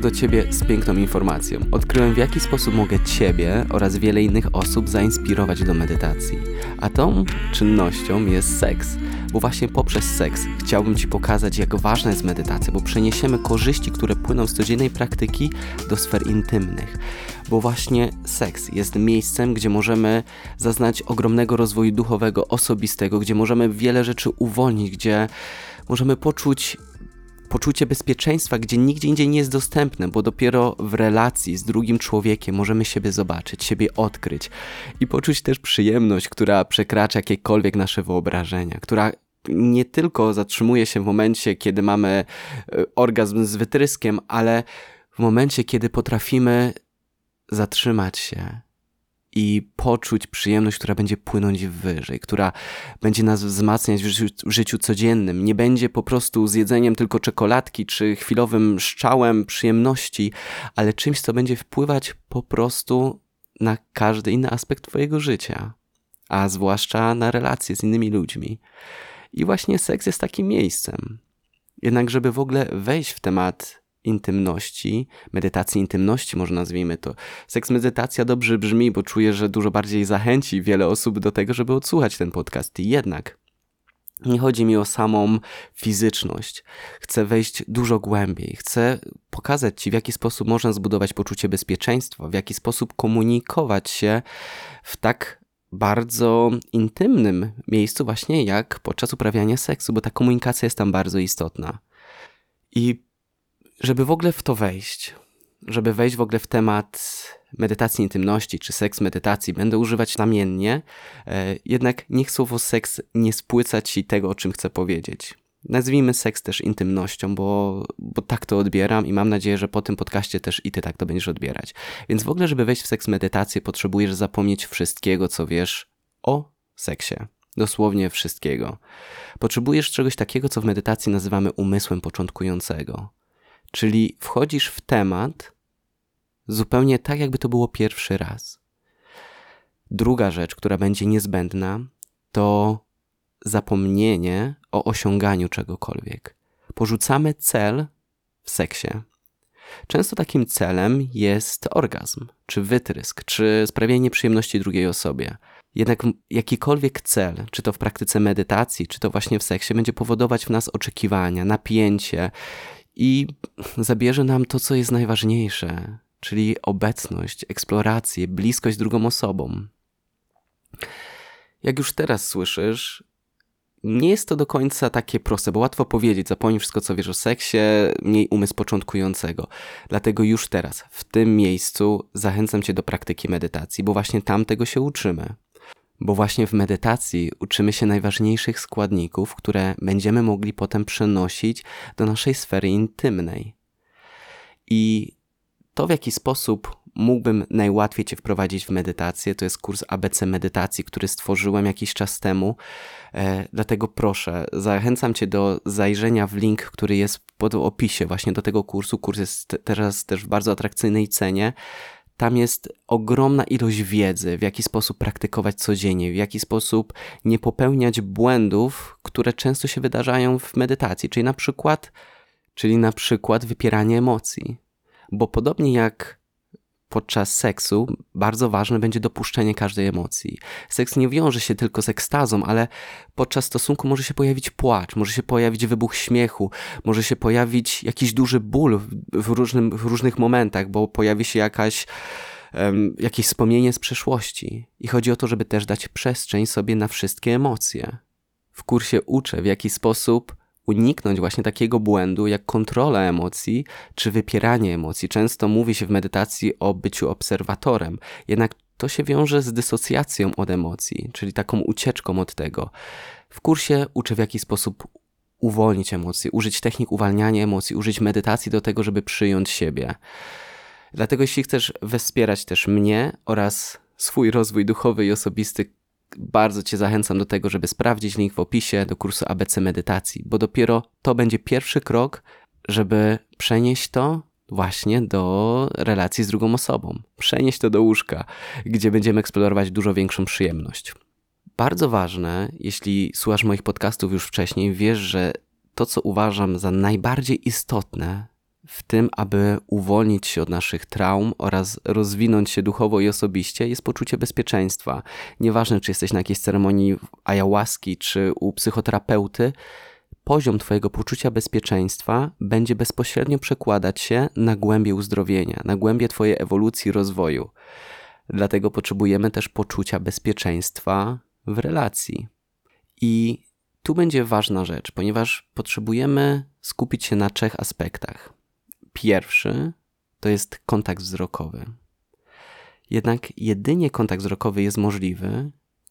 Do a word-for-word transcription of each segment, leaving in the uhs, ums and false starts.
przychodzę do Ciebie z piękną informacją. Odkryłem, w jaki sposób mogę Ciebie oraz wiele innych osób zainspirować do medytacji. A tą czynnością jest seks. Bo właśnie poprzez seks chciałbym Ci pokazać, jak ważna jest medytacja, bo przeniesiemy korzyści, które płyną z codziennej praktyki do sfer intymnych. Bo właśnie seks jest miejscem, gdzie możemy zaznać ogromnego rozwoju duchowego, osobistego, gdzie możemy wiele rzeczy uwolnić, gdzie możemy poczuć poczucie bezpieczeństwa, gdzie nigdzie indziej nie jest dostępne, bo dopiero w relacji z drugim człowiekiem możemy siebie zobaczyć, siebie odkryć i poczuć też przyjemność, która przekracza jakiekolwiek nasze wyobrażenia, która nie tylko zatrzymuje się w momencie, kiedy mamy orgazm z wytryskiem, ale w momencie, kiedy potrafimy zatrzymać się i poczuć przyjemność, która będzie płynąć wyżej, która będzie nas wzmacniać w życiu, w życiu codziennym. Nie będzie po prostu zjedzeniem tylko czekoladki czy chwilowym szczałem przyjemności, ale czymś, co będzie wpływać po prostu na każdy inny aspekt Twojego życia, a zwłaszcza na relacje z innymi ludźmi. I właśnie seks jest takim miejscem. Jednak żeby w ogóle wejść w temat intymności, medytacji intymności, może nazwijmy to. Seks medytacja dobrze brzmi, bo czuję, że dużo bardziej zachęci wiele osób do tego, żeby odsłuchać ten podcast. I jednak nie chodzi mi o samą fizyczność. Chcę wejść dużo głębiej. Chcę pokazać Ci, w jaki sposób można zbudować poczucie bezpieczeństwa, w jaki sposób komunikować się w tak bardzo intymnym miejscu właśnie jak podczas uprawiania seksu, bo ta komunikacja jest tam bardzo istotna. I żeby w ogóle w to wejść, żeby wejść w ogóle w temat medytacji intymności czy seks medytacji, będę używać namiennie, jednak niech słowo seks nie spłyca Ci tego, o czym chcę powiedzieć. Nazwijmy seks też intymnością, bo, bo tak to odbieram i mam nadzieję, że po tym podcaście też i Ty tak to będziesz odbierać. Więc w ogóle, żeby wejść w seks medytację, potrzebujesz zapomnieć wszystkiego, co wiesz o seksie. Dosłownie wszystkiego. Potrzebujesz czegoś takiego, co w medytacji nazywamy umysłem początkującego. Czyli wchodzisz w temat zupełnie tak, jakby to było pierwszy raz. Druga rzecz, która będzie niezbędna, to zapomnienie o osiąganiu czegokolwiek. Porzucamy cel w seksie. Często takim celem jest orgazm, czy wytrysk, czy sprawienie przyjemności drugiej osobie. Jednak jakikolwiek cel, czy to w praktyce medytacji, czy to właśnie w seksie, będzie powodować w nas oczekiwania, napięcie, i zabierze nam to, co jest najważniejsze, czyli obecność, eksplorację, bliskość drugą osobą. Jak już teraz słyszysz, nie jest to do końca takie proste, bo łatwo powiedzieć, zapomnij wszystko, co wiesz o seksie, miej umysł początkującego. Dlatego już teraz, w tym miejscu, zachęcam Cię do praktyki medytacji, bo właśnie tam tego się uczymy. Bo właśnie w medytacji uczymy się najważniejszych składników, które będziemy mogli potem przenosić do naszej sfery intymnej. I to, w jaki sposób mógłbym najłatwiej Cię wprowadzić w medytację, to jest kurs A B C medytacji, który stworzyłem jakiś czas temu. E, dlatego proszę, zachęcam Cię do zajrzenia w link, który jest pod opisie właśnie do tego kursu. Kurs jest teraz też w bardzo atrakcyjnej cenie. Tam jest ogromna ilość wiedzy, w jaki sposób praktykować codziennie, w jaki sposób nie popełniać błędów, które często się wydarzają w medytacji, czyli na przykład, czyli na przykład wypieranie emocji. Bo podobnie jak podczas seksu, bardzo ważne będzie dopuszczenie każdej emocji. Seks nie wiąże się tylko z ekstazą, ale podczas stosunku może się pojawić płacz, może się pojawić wybuch śmiechu, może się pojawić jakiś duży ból w, różnym, w różnych momentach, bo pojawi się jakaś, um, jakieś wspomnienie z przeszłości. I chodzi o to, żeby też dać przestrzeń sobie na wszystkie emocje. W kursie uczę, w jaki sposób uniknąć właśnie takiego błędu jak kontrola emocji czy wypieranie emocji. Często mówi się w medytacji o byciu obserwatorem, jednak to się wiąże z dysocjacją od emocji, czyli taką ucieczką od tego. W kursie uczę, w jaki sposób uwolnić emocje, użyć technik uwalniania emocji, użyć medytacji do tego, żeby przyjąć siebie. Dlatego jeśli chcesz wspierać też mnie oraz swój rozwój duchowy i osobisty, bardzo Cię zachęcam do tego, żeby sprawdzić link w opisie do kursu A B C medytacji, bo dopiero to będzie pierwszy krok, żeby przenieść to właśnie do relacji z drugą osobą. Przenieść to do łóżka, gdzie będziemy eksplorować dużo większą przyjemność. Bardzo ważne, jeśli słuchasz moich podcastów już wcześniej, wiesz, że to, co uważam za najbardziej istotne w tym, aby uwolnić się od naszych traum oraz rozwinąć się duchowo i osobiście, jest poczucie bezpieczeństwa. Nieważne, czy jesteś na jakiejś ceremonii ayahuaski, czy u psychoterapeuty, poziom twojego poczucia bezpieczeństwa będzie bezpośrednio przekładać się na głębie uzdrowienia, na głębie twojej ewolucji, rozwoju. Dlatego potrzebujemy też poczucia bezpieczeństwa w relacji. I tu będzie ważna rzecz, ponieważ potrzebujemy skupić się na trzech aspektach. Pierwszy to jest kontakt wzrokowy. Jednak jedynie kontakt wzrokowy jest możliwy,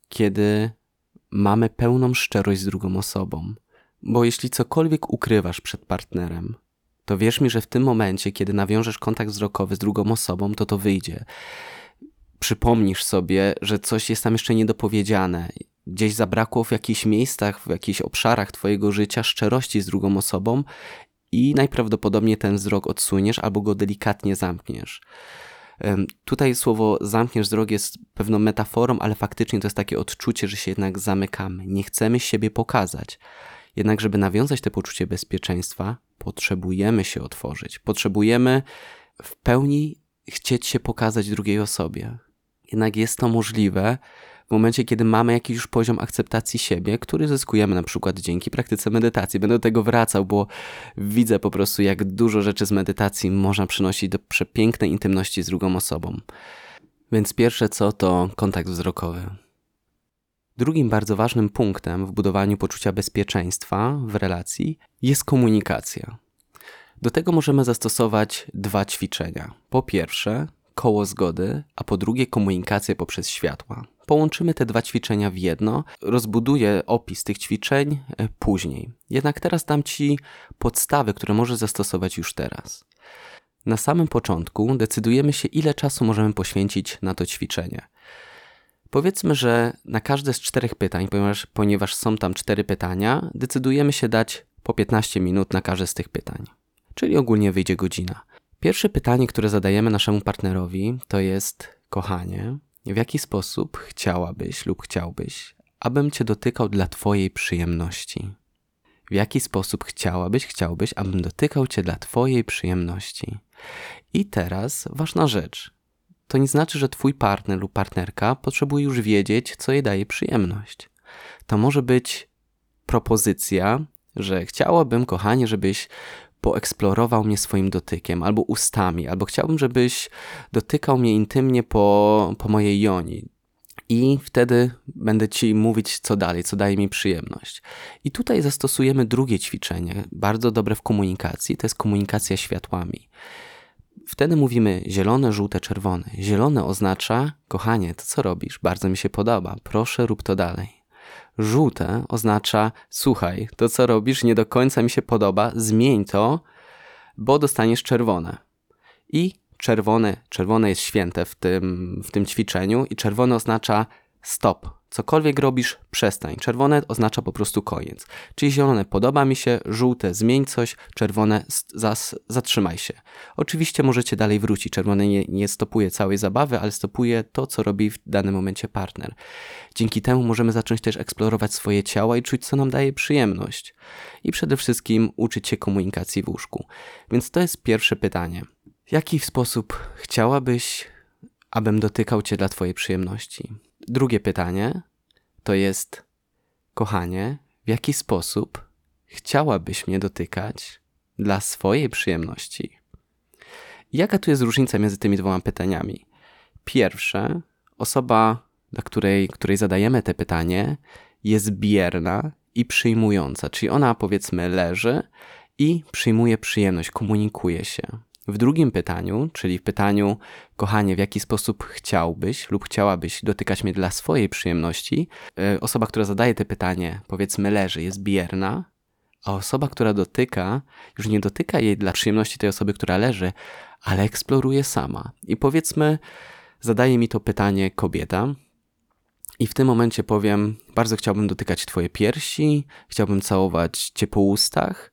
kiedy mamy pełną szczerość z drugą osobą. Bo jeśli cokolwiek ukrywasz przed partnerem, to wierz mi, że w tym momencie, kiedy nawiążesz kontakt wzrokowy z drugą osobą, to to wyjdzie. Przypomnisz sobie, że coś jest tam jeszcze niedopowiedziane. Gdzieś zabrakło w jakichś miejscach, w jakichś obszarach twojego życia szczerości z drugą osobą i najprawdopodobniej ten wzrok odsuniesz albo go delikatnie zamkniesz. Tutaj słowo zamkniesz wzrok jest pewną metaforą, ale faktycznie to jest takie odczucie, że się jednak zamykamy. Nie chcemy siebie pokazać. Jednak żeby nawiązać to poczucie bezpieczeństwa, potrzebujemy się otworzyć. Potrzebujemy w pełni chcieć się pokazać drugiej osobie. Jednak jest to możliwe w momencie, kiedy mamy jakiś już poziom akceptacji siebie, który zyskujemy na przykład dzięki praktyce medytacji. Będę do tego wracał, bo widzę po prostu, jak dużo rzeczy z medytacji można przynosić do przepięknej intymności z drugą osobą. Więc pierwsze co, to kontakt wzrokowy. Drugim bardzo ważnym punktem w budowaniu poczucia bezpieczeństwa w relacji jest komunikacja. Do tego możemy zastosować dwa ćwiczenia. Po pierwsze koło zgody, a po drugie komunikację poprzez światła. Połączymy te dwa ćwiczenia w jedno, rozbuduję opis tych ćwiczeń później. Jednak teraz dam Ci podstawy, które możesz zastosować już teraz. Na samym początku decydujemy się, ile czasu możemy poświęcić na to ćwiczenie. Powiedzmy, że na każde z czterech pytań, ponieważ, ponieważ są tam cztery pytania, decydujemy się dać po piętnaście minut na każde z tych pytań. Czyli ogólnie wyjdzie godzina. Pierwsze pytanie, które zadajemy naszemu partnerowi, to jest: kochanie, w jaki sposób chciałabyś lub chciałbyś, abym Cię dotykał dla Twojej przyjemności? W jaki sposób chciałabyś, chciałbyś, abym dotykał Cię dla Twojej przyjemności? I teraz ważna rzecz. To nie znaczy, że Twój partner lub partnerka potrzebuje już wiedzieć, co jej daje przyjemność. To może być propozycja, że chciałabym, kochanie, żebyś poeksplorował mnie swoim dotykiem albo ustami, albo chciałbym, żebyś dotykał mnie intymnie po, po mojej joni. I wtedy będę Ci mówić, co dalej, co daje mi przyjemność. I tutaj zastosujemy drugie ćwiczenie, bardzo dobre w komunikacji, to jest komunikacja światłami. Wtedy mówimy zielone, żółte, czerwone. Zielone oznacza: kochanie, to co robisz? Bardzo mi się podoba. Proszę, rób to dalej. Żółte oznacza: słuchaj, to co robisz nie do końca mi się podoba, zmień to, bo dostaniesz czerwone. I czerwone, czerwone jest święte w tym, w tym ćwiczeniu i czerwone oznacza stop. Cokolwiek robisz, przestań. Czerwone oznacza po prostu koniec. Czyli zielone podoba mi się, żółte zmień coś, czerwone zas, zatrzymaj się. Oczywiście możecie dalej wrócić. Czerwone nie, nie stopuje całej zabawy, ale stopuje to, co robi w danym momencie partner. Dzięki temu możemy zacząć też eksplorować swoje ciała i czuć, co nam daje przyjemność. I przede wszystkim uczyć się komunikacji w łóżku. Więc to jest pierwsze pytanie. W jaki sposób chciałabyś, abym dotykał Cię dla Twojej przyjemności? Drugie pytanie to jest: kochanie, w jaki sposób chciałabyś mnie dotykać dla swojej przyjemności? Jaka tu jest różnica między tymi dwoma pytaniami? Pierwsze, osoba, dla której, której zadajemy te pytanie, jest bierna i przyjmująca, czyli ona, powiedzmy, leży i przyjmuje przyjemność, komunikuje się. W drugim pytaniu, czyli w pytaniu: kochanie, w jaki sposób chciałbyś lub chciałabyś dotykać mnie dla swojej przyjemności, osoba, która zadaje to pytanie, powiedzmy, leży, jest bierna, a osoba, która dotyka, już nie dotyka jej dla przyjemności tej osoby, która leży, ale eksploruje sama. I powiedzmy, zadaje mi to pytanie kobieta i w tym momencie powiem: bardzo chciałbym dotykać Twoje piersi, chciałbym całować Cię po ustach,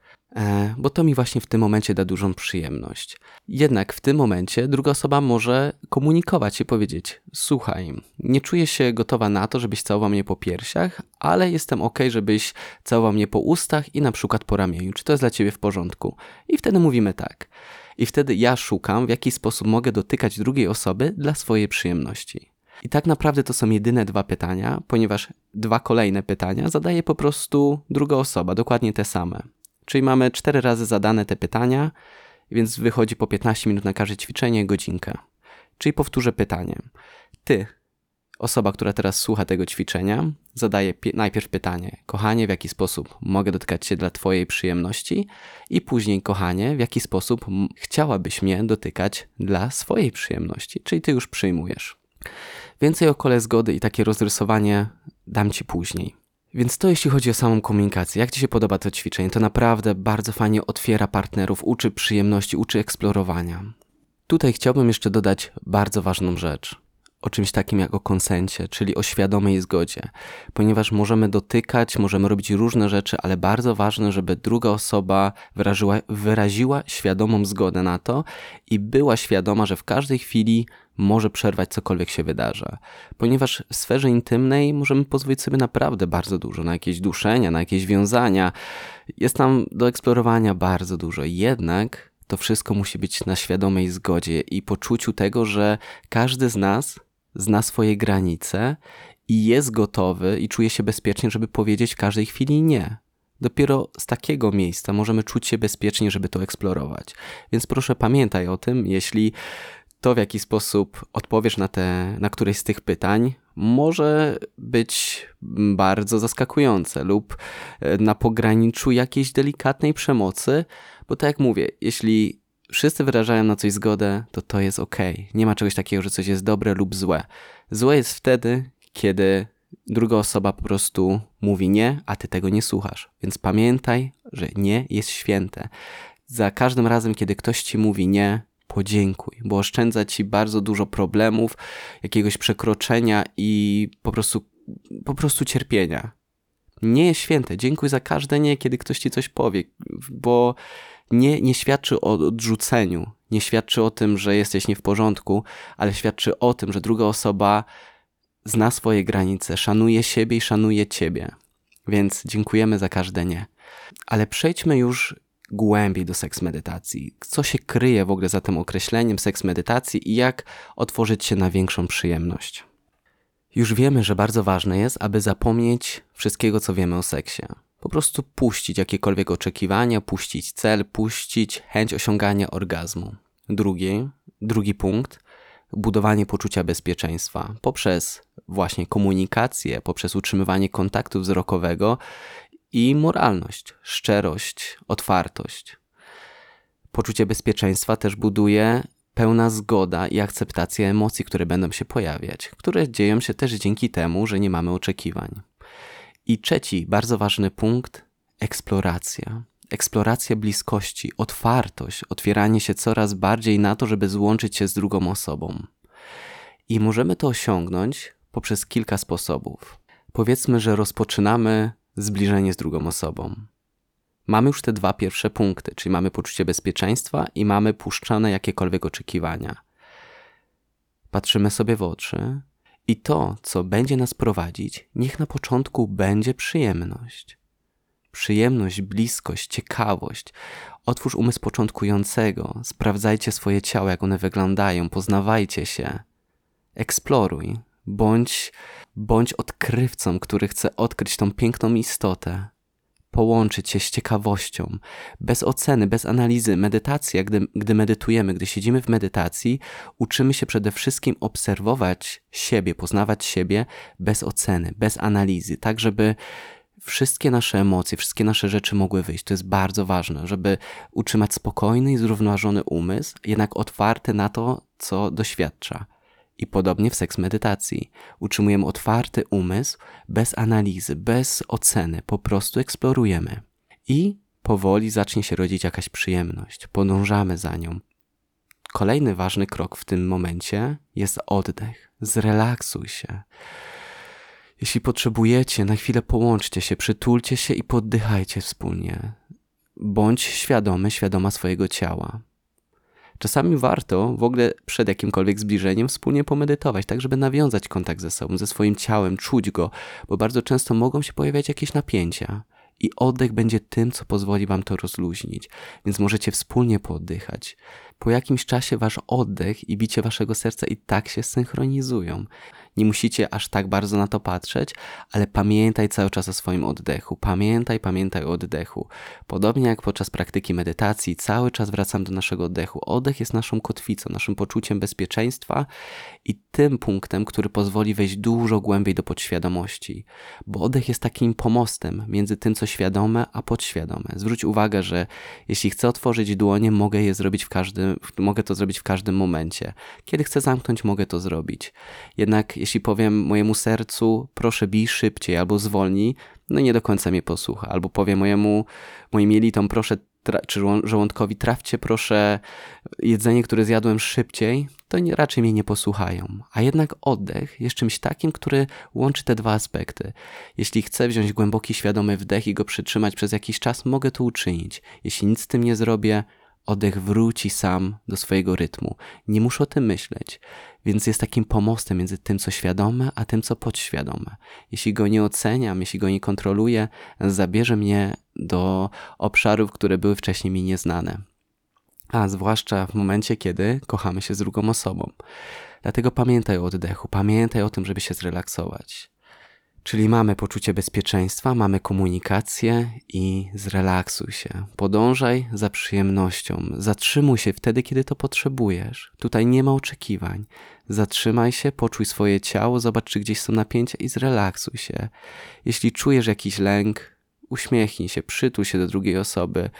bo to mi właśnie w tym momencie da dużą przyjemność. Jednak w tym momencie druga osoba może komunikować i powiedzieć: słuchaj, nie czuję się gotowa na to, żebyś całował mnie po piersiach, ale jestem ok, żebyś całował mnie po ustach i na przykład po ramieniu. Czy to jest dla ciebie w porządku? I wtedy mówimy tak. I wtedy ja szukam, w jaki sposób mogę dotykać drugiej osoby dla swojej przyjemności. I tak naprawdę to są jedyne dwa pytania, ponieważ dwa kolejne pytania zadaje po prostu druga osoba, dokładnie te same. Czyli mamy cztery razy zadane te pytania, więc wychodzi po piętnaście minut na każde ćwiczenie, godzinkę. Czyli powtórzę pytanie. Ty, osoba, która teraz słucha tego ćwiczenia, zadaje pi- najpierw pytanie: kochanie, w jaki sposób mogę dotykać się dla twojej przyjemności? I później: kochanie, w jaki sposób m- chciałabyś mnie dotykać dla swojej przyjemności? Czyli ty już przyjmujesz. Więcej o kole zgody i takie rozrysowanie dam ci później. Więc to jeśli chodzi o samą komunikację. Jak ci się podoba to ćwiczenie? To naprawdę bardzo fajnie otwiera partnerów, uczy przyjemności, uczy eksplorowania. Tutaj chciałbym jeszcze dodać bardzo ważną rzecz. O czymś takim jak o konsencie, czyli o świadomej zgodzie. Ponieważ możemy dotykać, możemy robić różne rzeczy, ale bardzo ważne, żeby druga osoba wyraziła, wyraziła świadomą zgodę na to i była świadoma, że w każdej chwili może przerwać cokolwiek się wydarza. Ponieważ w sferze intymnej możemy pozwolić sobie naprawdę bardzo dużo, na jakieś duszenia, na jakieś wiązania. Jest tam do eksplorowania bardzo dużo, jednak to wszystko musi być na świadomej zgodzie i poczuciu tego, że każdy z nas zna swoje granice i jest gotowy i czuje się bezpiecznie, żeby powiedzieć w każdej chwili nie. Dopiero z takiego miejsca możemy czuć się bezpiecznie, żeby to eksplorować. Więc proszę pamiętaj o tym, jeśli to, w jaki sposób odpowiesz na, te, na któreś z tych pytań, może być bardzo zaskakujące lub na pograniczu jakiejś delikatnej przemocy, bo tak jak mówię, jeśli wszyscy wyrażają na coś zgodę, to to jest okej. Okay. Nie ma czegoś takiego, że coś jest dobre lub złe. Złe jest wtedy, kiedy druga osoba po prostu mówi nie, a ty tego nie słuchasz. Więc pamiętaj, że nie jest święte. Za każdym razem, kiedy ktoś ci mówi nie, podziękuj, bo oszczędza ci bardzo dużo problemów, jakiegoś przekroczenia i po prostu, po prostu cierpienia. Nie jest święte. Dziękuj za każde nie, kiedy ktoś ci coś powie, bo nie, nie świadczy o odrzuceniu, nie świadczy o tym, że jesteś nie w porządku, ale świadczy o tym, że druga osoba zna swoje granice, szanuje siebie i szanuje ciebie. Więc dziękujemy za każde nie. Ale przejdźmy już głębiej do seks medytacji. Co się kryje w ogóle za tym określeniem seks medytacji i jak otworzyć się na większą przyjemność? Już wiemy, że bardzo ważne jest, aby zapomnieć wszystkiego, co wiemy o seksie. Po prostu puścić jakiekolwiek oczekiwania, puścić cel, puścić chęć osiągania orgazmu. Drugi, drugi punkt, budowanie poczucia bezpieczeństwa poprzez właśnie komunikację, poprzez utrzymywanie kontaktu wzrokowego i moralność, szczerość, otwartość. Poczucie bezpieczeństwa też buduje pełna zgoda i akceptacja emocji, które będą się pojawiać, które dzieją się też dzięki temu, że nie mamy oczekiwań. I trzeci, bardzo ważny punkt, eksploracja. Eksploracja bliskości, otwartość, otwieranie się coraz bardziej na to, żeby złączyć się z drugą osobą. I możemy to osiągnąć poprzez kilka sposobów. Powiedzmy, że rozpoczynamy zbliżenie z drugą osobą. Mamy już te dwa pierwsze punkty, czyli mamy poczucie bezpieczeństwa i mamy puszczane jakiekolwiek oczekiwania. Patrzymy sobie w oczy i to, co będzie nas prowadzić, niech na początku będzie przyjemność. Przyjemność, bliskość, ciekawość. Otwórz umysł początkującego, sprawdzajcie swoje ciało, jak one wyglądają, poznawajcie się. Eksploruj, bądź, bądź odkrywcą, który chce odkryć tą piękną istotę. Połączyć się z ciekawością, bez oceny, bez analizy. Medytacja, gdy, gdy medytujemy, gdy siedzimy w medytacji, uczymy się przede wszystkim obserwować siebie, poznawać siebie bez oceny, bez analizy, tak żeby wszystkie nasze emocje, wszystkie nasze rzeczy mogły wyjść. To jest bardzo ważne, żeby utrzymać spokojny i zrównoważony umysł, jednak otwarty na to, co doświadcza. I podobnie w seks medytacji. Utrzymujemy otwarty umysł, bez analizy, bez oceny, po prostu eksplorujemy. I powoli zacznie się rodzić jakaś przyjemność, podążamy za nią. Kolejny ważny krok w tym momencie jest oddech. Zrelaksuj się. Jeśli potrzebujecie, na chwilę połączcie się, przytulcie się i poddychajcie wspólnie. Bądź świadomy, świadoma swojego ciała. Czasami warto w ogóle przed jakimkolwiek zbliżeniem wspólnie pomedytować, tak żeby nawiązać kontakt ze sobą, ze swoim ciałem, czuć go, bo bardzo często mogą się pojawiać jakieś napięcia i oddech będzie tym, co pozwoli wam to rozluźnić, więc możecie wspólnie pooddychać. Po jakimś czasie wasz oddech i bicie waszego serca i tak się synchronizują. Nie musicie aż tak bardzo na to patrzeć, ale pamiętaj cały czas o swoim oddechu. Pamiętaj, pamiętaj o oddechu. Podobnie jak podczas praktyki medytacji, cały czas wracam do naszego oddechu. Oddech jest naszą kotwicą, naszym poczuciem bezpieczeństwa i tym punktem, który pozwoli wejść dużo głębiej do podświadomości. Bo oddech jest takim pomostem między tym, co świadome, a podświadome. Zwróć uwagę, że jeśli chcę otworzyć dłonie, mogę je zrobić w każdym, mogę to zrobić w każdym momencie. Kiedy chcę zamknąć, mogę to zrobić. Jednak jeśli powiem mojemu sercu, proszę bij szybciej albo zwolnij, no nie do końca mnie posłucha. Albo powiem mojemu, moim jelitom, proszę, tra- czy żołądkowi, trafcie proszę jedzenie, które zjadłem szybciej, to nie, raczej mnie nie posłuchają. A jednak oddech jest czymś takim, który łączy te dwa aspekty. Jeśli chcę wziąć głęboki, świadomy wdech i go przytrzymać przez jakiś czas, mogę to uczynić. Jeśli nic z tym nie zrobię, oddech wróci sam do swojego rytmu. Nie muszę o tym myśleć. Więc jest takim pomostem między tym, co świadome, a tym, co podświadome. Jeśli go nie oceniam, jeśli go nie kontroluję, zabierze mnie do obszarów, które były wcześniej mi nieznane. A zwłaszcza w momencie, kiedy kochamy się z drugą osobą. Dlatego pamiętaj o oddechu, pamiętaj o tym, żeby się zrelaksować. Czyli mamy poczucie bezpieczeństwa, mamy komunikację i zrelaksuj się. Podążaj za przyjemnością. Zatrzymuj się wtedy, kiedy to potrzebujesz. Tutaj nie ma oczekiwań. Zatrzymaj się, poczuj swoje ciało, zobacz, czy gdzieś są napięcia i zrelaksuj się. Jeśli czujesz jakiś lęk, uśmiechnij się, przytul się do drugiej osoby.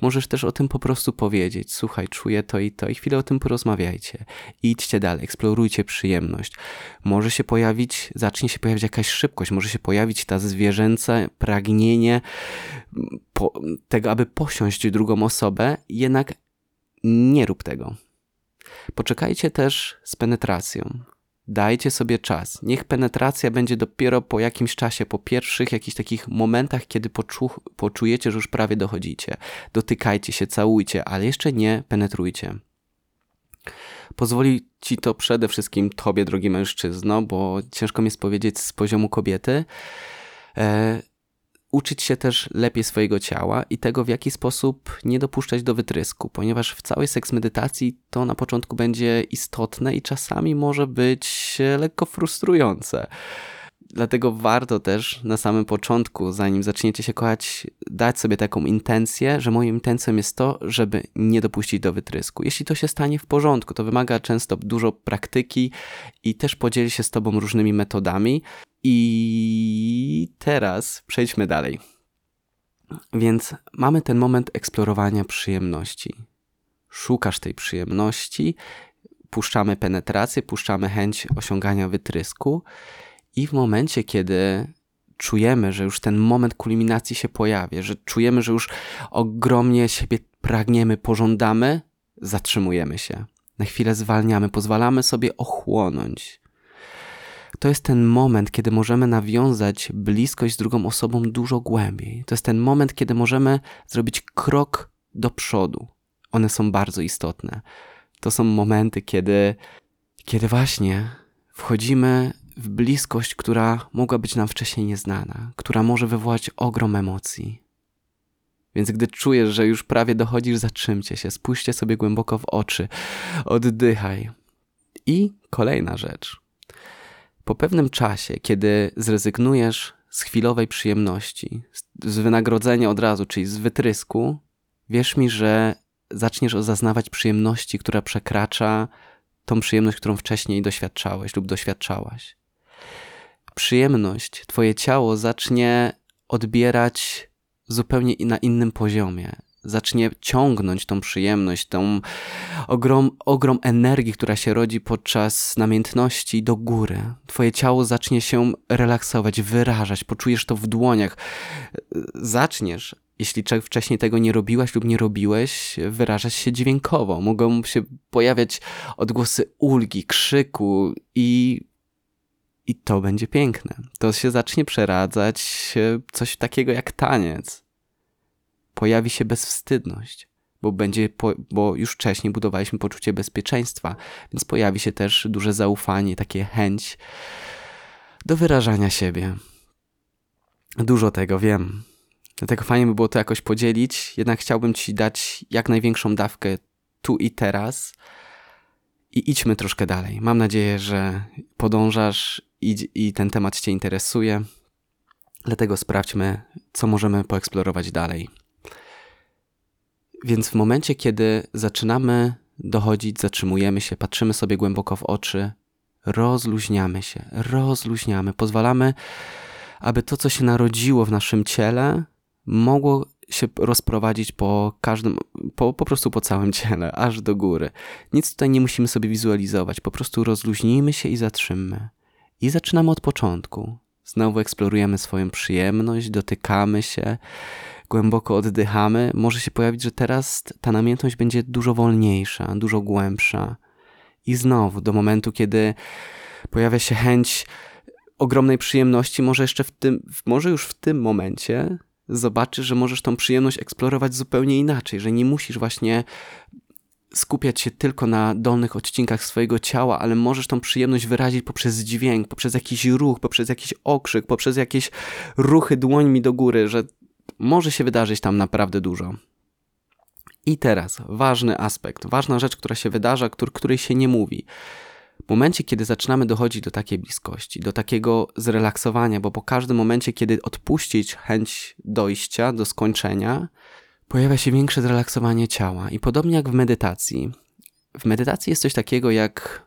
Możesz też o tym po prostu powiedzieć. Słuchaj, czuję to i to i chwilę o tym porozmawiajcie. Idźcie dalej, eksplorujcie przyjemność. Może się pojawić, zacznie się pojawić jakaś szybkość, może się pojawić ta zwierzęce pragnienie po, tego, aby posiąść drugą osobę, jednak nie rób tego. Poczekajcie też z penetracją. Dajcie sobie czas. Niech penetracja będzie dopiero po jakimś czasie, po pierwszych jakichś takich momentach, kiedy poczu, poczujecie, że już prawie dochodzicie. Dotykajcie się, całujcie, ale jeszcze nie penetrujcie. Pozwoli ci to przede wszystkim tobie, drogi mężczyzno, bo ciężko mi jest powiedzieć z poziomu kobiety, e, uczyć się też lepiej swojego ciała i tego, w jaki sposób nie dopuszczać do wytrysku, ponieważ w całej seks medytacji to na początku będzie istotne i czasami może być lekko frustrujące. Dlatego warto też na samym początku, zanim zaczniecie się kochać, dać sobie taką intencję, że moją intencją jest to, żeby nie dopuścić do wytrysku. Jeśli to się stanie w porządku, to wymaga często dużo praktyki i też podzieli się z tobą różnymi metodami. I teraz przejdźmy dalej. Więc mamy ten moment eksplorowania przyjemności. Szukasz tej przyjemności, puszczamy penetrację, puszczamy chęć osiągania wytrysku i w momencie, kiedy czujemy, że już ten moment kulminacji się pojawia, że czujemy, że już ogromnie siebie pragniemy, pożądamy, zatrzymujemy się. Na chwilę zwalniamy, pozwalamy sobie ochłonąć. To jest ten moment, kiedy możemy nawiązać bliskość z drugą osobą dużo głębiej. To jest ten moment, kiedy możemy zrobić krok do przodu. One są bardzo istotne. To są momenty, kiedy, kiedy właśnie wchodzimy w bliskość, która mogła być nam wcześniej nieznana, która może wywołać ogrom emocji. Więc gdy czujesz, że już prawie dochodzisz, zatrzymcie się, spójrzcie sobie głęboko w oczy, oddychaj. I kolejna rzecz. Po pewnym czasie, kiedy zrezygnujesz z chwilowej przyjemności, z wynagrodzenia od razu, czyli z wytrysku, wierz mi, że zaczniesz zaznawać przyjemności, która przekracza tą przyjemność, którą wcześniej doświadczałeś lub doświadczałaś. Przyjemność, twoje ciało zacznie odbierać zupełnie na innym poziomie. Zacznie ciągnąć tą przyjemność, tą ogrom, ogrom energii, która się rodzi podczas namiętności do góry. Twoje ciało zacznie się relaksować, wyrażać, poczujesz to w dłoniach. Zaczniesz, jeśli wcześniej tego nie robiłaś lub nie robiłeś, wyrażać się dźwiękowo. Mogą się pojawiać odgłosy ulgi, krzyku i... i to będzie piękne. To się zacznie przeradzać coś takiego jak taniec. pojawi się bezwstydność, bo, będzie po, bo już wcześniej budowaliśmy poczucie bezpieczeństwa, więc pojawi się też duże zaufanie, takie chęć do wyrażania siebie. Dużo tego wiem. Dlatego fajnie by było to jakoś podzielić, jednak chciałbym Ci dać jak największą dawkę tu i teraz i idźmy troszkę dalej. Mam nadzieję, że podążasz i, i ten temat Cię interesuje. Dlatego sprawdźmy, co możemy poeksplorować dalej. Więc w momencie, kiedy zaczynamy dochodzić, zatrzymujemy się, patrzymy sobie głęboko w oczy, rozluźniamy się, rozluźniamy, pozwalamy, aby to, co się narodziło w naszym ciele, mogło się rozprowadzić po każdym, po, po prostu po całym ciele, aż do góry. Nic tutaj nie musimy sobie wizualizować, po prostu rozluźnijmy się i zatrzymmy. I zaczynamy od początku. Znowu eksplorujemy swoją przyjemność, dotykamy się, głęboko oddychamy. Może się pojawić, że teraz ta namiętność będzie dużo wolniejsza, dużo głębsza. I znowu do momentu, kiedy pojawia się chęć ogromnej przyjemności, może jeszcze w tym, może już w tym momencie zobaczysz, że możesz tą przyjemność eksplorować zupełnie inaczej, że nie musisz właśnie skupiać się tylko na dolnych odcinkach swojego ciała, ale możesz tą przyjemność wyrazić poprzez dźwięk, poprzez jakiś ruch, poprzez jakiś okrzyk, poprzez jakieś ruchy dłońmi do góry, że może się wydarzyć tam naprawdę dużo. I teraz ważny aspekt, ważna rzecz, która się wydarza, której się nie mówi. W momencie, kiedy zaczynamy dochodzić do takiej bliskości, do takiego zrelaksowania, bo po każdym momencie, kiedy odpuścić chęć dojścia do skończenia, pojawia się większe zrelaksowanie ciała. I podobnie jak w medytacji. W medytacji jest coś takiego jak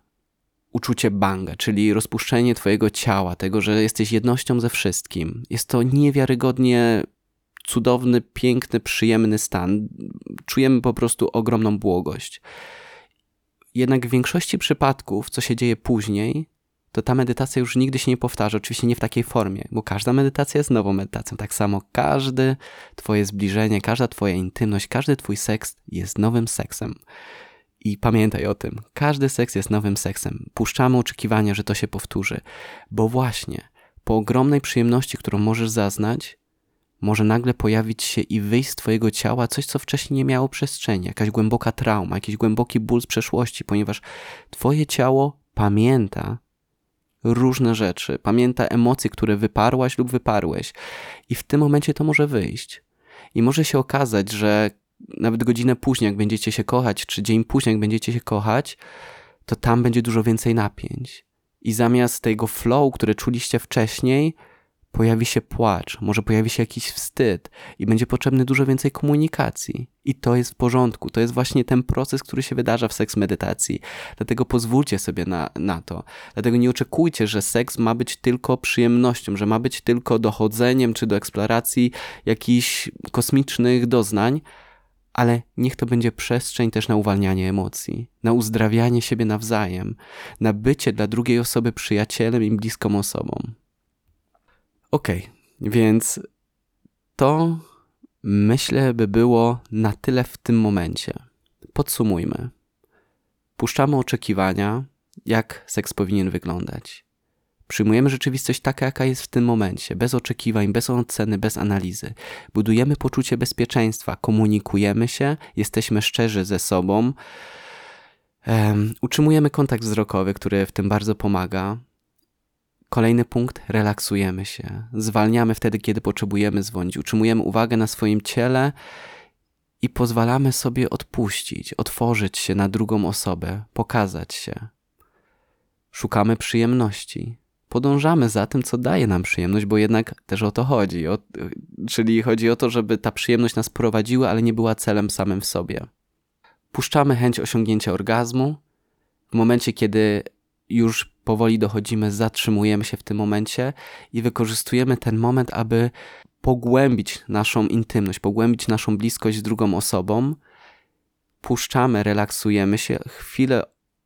uczucie banga, czyli rozpuszczenie twojego ciała, tego, że jesteś jednością ze wszystkim. Jest to niewiarygodnie cudowny, piękny, przyjemny stan. Czujemy po prostu ogromną błogość. Jednak w większości przypadków, co się dzieje później, to ta medytacja już nigdy się nie powtarza, oczywiście nie w takiej formie, bo każda medytacja jest nową medytacją. Tak samo każde twoje zbliżenie, każda twoja intymność, każdy twój seks jest nowym seksem. I pamiętaj o tym, każdy seks jest nowym seksem. Puszczamy oczekiwania, że to się powtórzy, bo właśnie po ogromnej przyjemności, którą możesz zaznać, może nagle pojawić się i wyjść z twojego ciała coś, co wcześniej nie miało przestrzeni, jakaś głęboka trauma, jakiś głęboki ból z przeszłości, ponieważ twoje ciało pamięta różne rzeczy, pamięta emocje, które wyparłaś lub wyparłeś i w tym momencie to może wyjść. I może się okazać, że nawet godzinę później, jak będziecie się kochać, czy dzień później, jak będziecie się kochać, to tam będzie dużo więcej napięć. I zamiast tego flow, które czuliście wcześniej, pojawi się płacz, może pojawi się jakiś wstyd i będzie potrzebny dużo więcej komunikacji. I to jest w porządku. To jest właśnie ten proces, który się wydarza w seks medytacji. Dlatego pozwólcie sobie na, na to. Dlatego nie oczekujcie, że seks ma być tylko przyjemnością, że ma być tylko dochodzeniem czy do eksploracji jakichś kosmicznych doznań, ale niech to będzie przestrzeń też na uwalnianie emocji, na uzdrawianie siebie nawzajem, na bycie dla drugiej osoby przyjacielem i bliską osobą. Okej, okay, więc to myślę by było na tyle w tym momencie. Podsumujmy. Puszczamy oczekiwania, jak seks powinien wyglądać. Przyjmujemy rzeczywistość taka, jaka jest w tym momencie, bez oczekiwań, bez oceny, bez analizy. Budujemy poczucie bezpieczeństwa, komunikujemy się, jesteśmy szczerzy ze sobą. Um, utrzymujemy kontakt wzrokowy, który w tym bardzo pomaga. Kolejny punkt, relaksujemy się. Zwalniamy wtedy, kiedy potrzebujemy zwolnić. Utrzymujemy uwagę na swoim ciele i pozwalamy sobie odpuścić, otworzyć się na drugą osobę, pokazać się. Szukamy przyjemności. Podążamy za tym, co daje nam przyjemność, bo jednak też o to chodzi. O, czyli chodzi o to, żeby ta przyjemność nas prowadziła, ale nie była celem samym w sobie. Puszczamy chęć osiągnięcia orgazmu. W momencie, kiedy już powoli dochodzimy, zatrzymujemy się w tym momencie i wykorzystujemy ten moment, aby pogłębić naszą intymność, pogłębić naszą bliskość z drugą osobą. Puszczamy, relaksujemy się, chwilę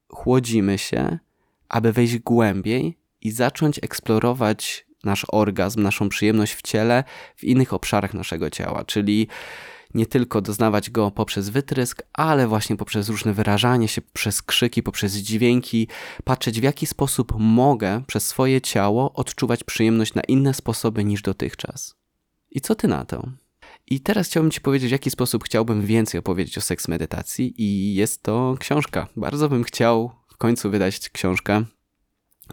chłodzimy się, aby wejść głębiej i zacząć eksplorować nasz orgazm, naszą przyjemność w ciele, w innych obszarach naszego ciała, czyli nie tylko doznawać go poprzez wytrysk, ale właśnie poprzez różne wyrażanie się, poprzez krzyki, poprzez dźwięki, patrzeć w jaki sposób mogę przez swoje ciało odczuwać przyjemność na inne sposoby niż dotychczas. I co ty na to? I teraz chciałbym Ci powiedzieć, w jaki sposób chciałbym więcej opowiedzieć o seks medytacji i jest to książka. Bardzo bym chciał w końcu wydać książkę.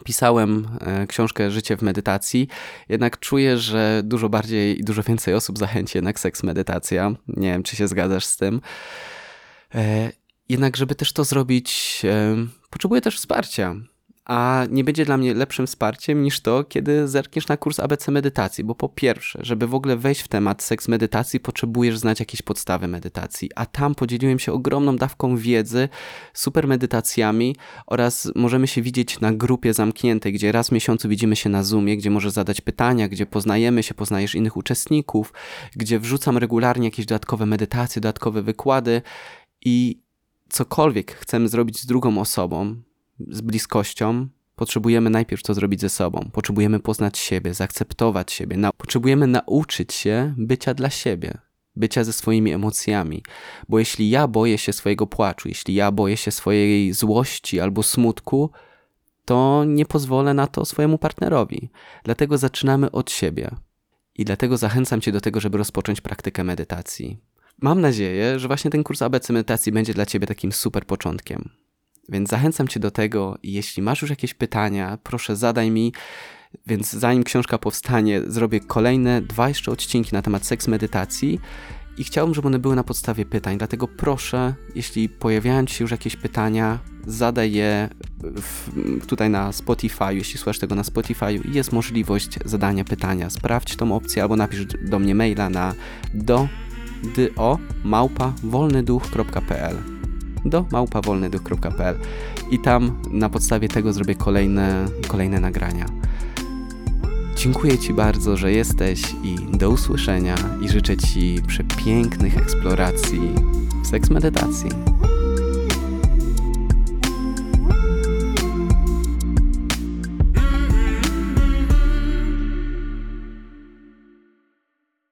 Pisałem książkę Życie w medytacji, jednak czuję, że dużo bardziej i dużo więcej osób zachęci jednak seks medytacja. Nie wiem, czy się zgadzasz z tym. Jednak żeby też to zrobić, potrzebuję też wsparcia. A nie będzie dla mnie lepszym wsparciem niż to, kiedy zerkniesz na kurs A B C medytacji, bo po pierwsze, żeby w ogóle wejść w temat seks medytacji, potrzebujesz znać jakieś podstawy medytacji, a tam podzieliłem się ogromną dawką wiedzy, super medytacjami oraz możemy się widzieć na grupie zamkniętej, gdzie raz w miesiącu widzimy się na Zoomie, gdzie możesz zadać pytania, gdzie poznajemy się, poznajesz innych uczestników, gdzie wrzucam regularnie jakieś dodatkowe medytacje, dodatkowe wykłady i cokolwiek chcemy zrobić z drugą osobą, z bliskością, potrzebujemy najpierw to zrobić ze sobą. Potrzebujemy poznać siebie, zaakceptować siebie. Na- potrzebujemy nauczyć się bycia dla siebie, bycia ze swoimi emocjami. Bo jeśli ja boję się swojego płaczu, jeśli ja boję się swojej złości albo smutku, to nie pozwolę na to swojemu partnerowi. Dlatego zaczynamy od siebie. I dlatego zachęcam Cię do tego, żeby rozpocząć praktykę medytacji. Mam nadzieję, że właśnie ten kurs A B C medytacji będzie dla Ciebie takim super początkiem. Więc zachęcam Cię do tego i jeśli masz już jakieś pytania, proszę zadaj mi, więc zanim książka powstanie, zrobię kolejne dwa jeszcze odcinki na temat seks medytacji i chciałbym, żeby one były na podstawie pytań, dlatego proszę, jeśli pojawiają Ci się już jakieś pytania, zadaj je w, tutaj na Spotify, jeśli słuchasz tego na Spotify, jest możliwość zadania pytania, sprawdź tą opcję albo napisz do mnie maila na do, do małpa wolnyduch.pl do małpawolnyduch.pl i tam na podstawie tego zrobię kolejne, kolejne nagrania. Dziękuję Ci bardzo, że jesteś i do usłyszenia i życzę Ci przepięknych eksploracji w seks medytacji.